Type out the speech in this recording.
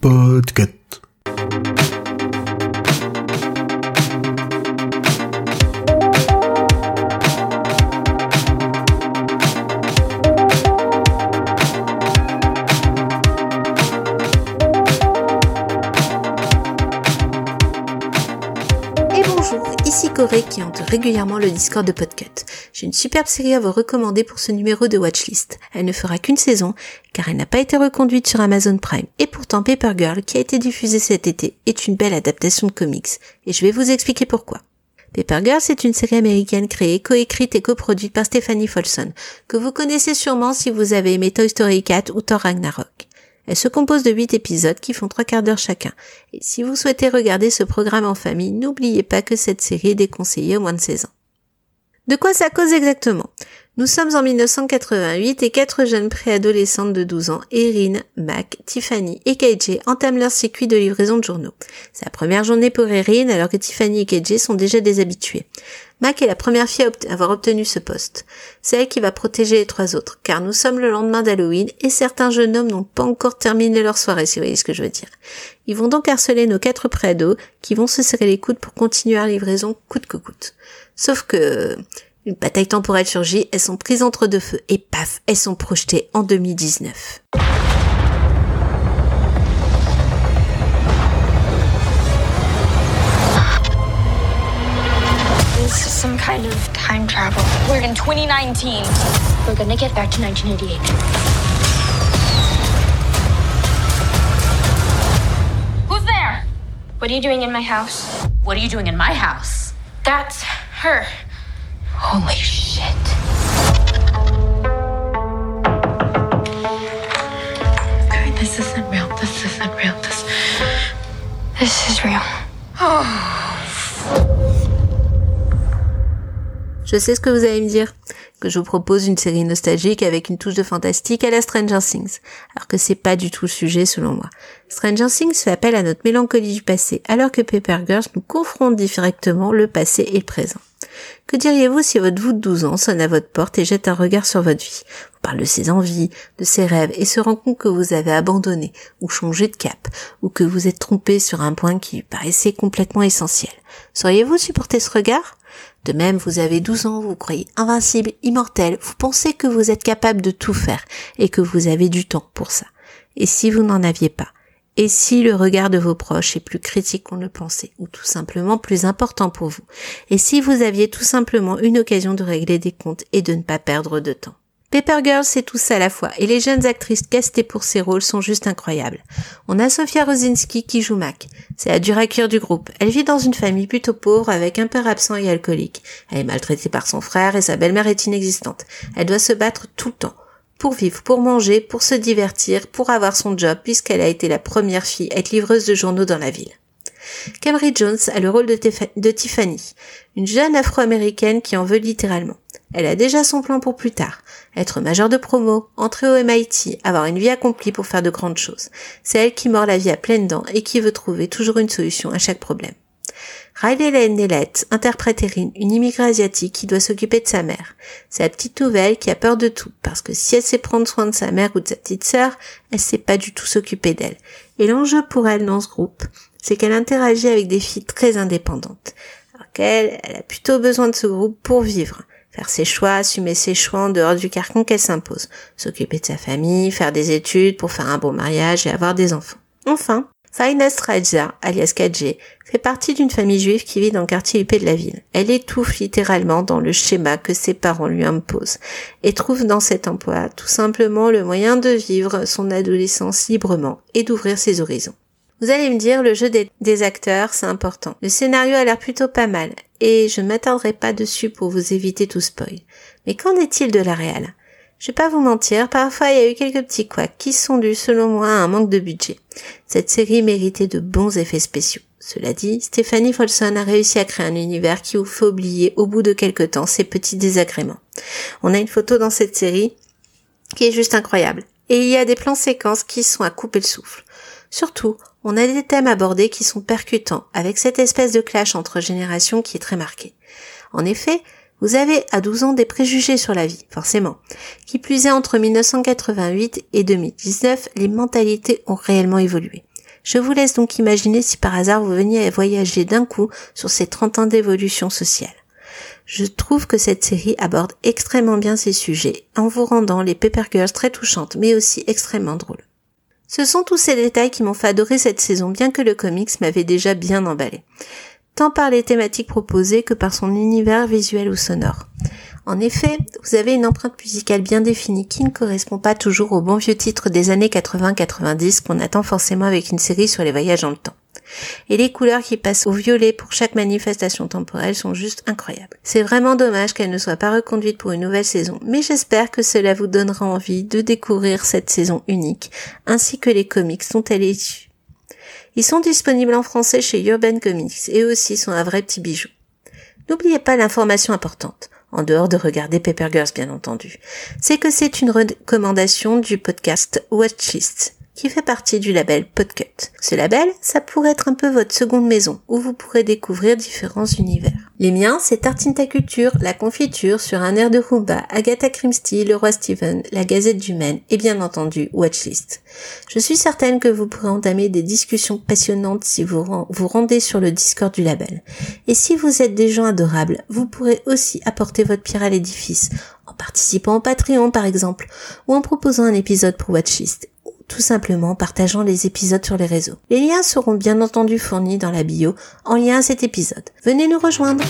Podcut. Qui hante régulièrement le Discord de Podcut. J'ai une superbe série à vous recommander pour ce numéro de Watchlist. Elle ne fera qu'une saison, car elle n'a pas été reconduite sur Amazon Prime. Et pourtant, Paper Girl, qui a été diffusée cet été, est une belle adaptation de comics. Et je vais vous expliquer pourquoi. Paper Girls, c'est une série américaine créée, coécrite et coproduite par Stephany Folsom, que vous connaissez sûrement si vous avez aimé Toy Story 4 ou Thor Ragnarok. Elle se compose de 8 épisodes qui font 3 quarts d'heure chacun. Et si vous souhaitez regarder ce programme en famille, n'oubliez pas que cette série est déconseillée aux moins de 16 ans. De quoi ça cause exactement ? Nous sommes en 1988 et 4 jeunes préadolescentes de 12 ans, Erin, Mac, Tiffany et KJ, entament leur circuit de livraison de journaux. C'est la première journée pour Erin alors que Tiffany et KJ sont déjà des habitués. Mac est la première fille à avoir obtenu ce poste. C'est elle qui va protéger les 3 autres, car nous sommes le lendemain d'Halloween et certains jeunes hommes n'ont pas encore terminé leur soirée, si vous voyez ce que je veux dire. Ils vont donc harceler nos 4 préados qui vont se serrer les coudes pour continuer leur livraison coûte que coûte. Sauf que une bataille temporelle surgit, elles sont prises entre deux feux et paf, elles sont projetées en 2019. This is some kind of time travel. We're in 2019. We're gonna get back to 1988. Who's there? What are you doing in my house? What are you doing in my house? That's her. Holy shit. God, this isn't real. This isn't real. This is real. Oh. Je sais ce que vous allez me dire, que je vous propose une série nostalgique avec une touche de fantastique à la Stranger Things, alors que c'est pas du tout le sujet selon moi. Stranger Things fait appel à notre mélancolie du passé, alors que Paper Girls nous confronte directement le passé et le présent. Que diriez-vous si votre vous de 12 ans sonne à votre porte et jette un regard sur votre vie, vous parle de ses envies, de ses rêves et se rend compte que vous avez abandonné ou changé de cap, ou que vous êtes trompé sur un point qui lui paraissait complètement essentiel. Sauriez-vous supporter ce regard ? De même, vous avez 12 ans, vous croyez invincible, immortel, vous pensez que vous êtes capable de tout faire et que vous avez du temps pour ça. Et si vous n'en aviez pas ? Et si le regard de vos proches est plus critique qu'on le pensait, ou tout simplement plus important pour vous ? Et si vous aviez tout simplement une occasion de régler des comptes et de ne pas perdre de temps ? Paper Girls, c'est tout ça à la fois, et les jeunes actrices castées pour ces rôles sont juste incroyables. On a Sofia Rosinski qui joue Mac. C'est la dure à cuire du groupe. Elle vit dans une famille plutôt pauvre avec un père absent et alcoolique. Elle est maltraitée par son frère et sa belle-mère est inexistante. Elle doit se battre tout le temps. Pour vivre, pour manger, pour se divertir, pour avoir son job, puisqu'elle a été la première fille à être livreuse de journaux dans la ville. Camry Jones a le rôle de Tiffany, une jeune afro-américaine qui en veut littéralement. Elle a déjà son plan pour plus tard, être majeure de promo, entrer au MIT, avoir une vie accomplie pour faire de grandes choses. C'est elle qui mord la vie à pleines dents et qui veut trouver toujours une solution à chaque problème. Ryle Hélène Nelette interprète Erin, une immigrée asiatique qui doit s'occuper de sa mère. C'est la petite nouvelle qui a peur de tout, parce que si elle sait prendre soin de sa mère ou de sa petite sœur, elle sait pas du tout s'occuper d'elle. Et l'enjeu pour elle dans ce groupe, c'est qu'elle interagit avec des filles très indépendantes. Alors qu'elle a plutôt besoin de ce groupe pour vivre, faire ses choix, assumer ses choix en dehors du carcan qu'elle s'impose, s'occuper de sa famille, faire des études pour faire un bon mariage et avoir des enfants. Enfin, Faina Stradza, alias KJ, fait partie d'une famille juive qui vit dans le quartier huppé de la ville. Elle étouffe littéralement dans le schéma que ses parents lui imposent et trouve dans cet emploi tout simplement le moyen de vivre son adolescence librement et d'ouvrir ses horizons. Vous allez me dire, le jeu des acteurs, c'est important. Le scénario a l'air plutôt pas mal et je ne m'attarderai pas dessus pour vous éviter tout spoil. Mais qu'en est-il de la réal ? Je vais pas vous mentir, parfois il y a eu quelques petits couacs qui sont dus selon moi à un manque de budget. Cette série méritait de bons effets spéciaux. Cela dit, Stephany Folsom a réussi à créer un univers qui vous fait oublier au bout de quelques temps ces petits désagréments. On a une photo dans cette série qui est juste incroyable. Et il y a des plans séquences qui sont à couper le souffle. Surtout, on a des thèmes abordés qui sont percutants, avec cette espèce de clash entre générations qui est très marquée. En effet, Vous avez à 12 ans des préjugés sur la vie, forcément. Qui plus est, entre 1988 et 2019, les mentalités ont réellement évolué. Je vous laisse donc imaginer si par hasard vous veniez voyager d'un coup sur ces 30 ans d'évolution sociale. Je trouve que cette série aborde extrêmement bien ces sujets en vous rendant les Paper Girls très touchantes mais aussi extrêmement drôles. Ce sont tous ces détails qui m'ont fait adorer cette saison bien que le comics m'avait déjà bien emballé, tant par les thématiques proposées que par son univers visuel ou sonore. En effet, vous avez une empreinte musicale bien définie qui ne correspond pas toujours aux bons vieux titres des années 80-90 qu'on attend forcément avec une série sur les voyages dans le temps. Et les couleurs qui passent au violet pour chaque manifestation temporelle sont juste incroyables. C'est vraiment dommage qu'elle ne soit pas reconduite pour une nouvelle saison, mais j'espère que cela vous donnera envie de découvrir cette saison unique, ainsi que les comics dont elle est issue. Ils sont disponibles en français chez Urban Comics et aussi sont un vrai petit bijou. N'oubliez pas l'information importante. En dehors de regarder Paper Girls, bien entendu, c'est que c'est une recommandation du podcast Watchlist, qui fait partie du label Podcut. Ce label, ça pourrait être un peu votre seconde maison, où vous pourrez découvrir différents univers. Les miens, c'est Tartinta Culture, La Confiture, Sur un air de Rumba, Agatha Crimsty, Le Roi Steven, La Gazette du Maine, et bien entendu, Watchlist. Je suis certaine que vous pourrez entamer des discussions passionnantes si vous vous rendez sur le Discord du label. Et si vous êtes des gens adorables, vous pourrez aussi apporter votre pierre à l'édifice, en participant au Patreon par exemple, ou en proposant un épisode pour Watchlist. Tout simplement en partageant les épisodes sur les réseaux. Les liens seront bien entendu fournis dans la bio en lien à cet épisode. Venez nous rejoindre!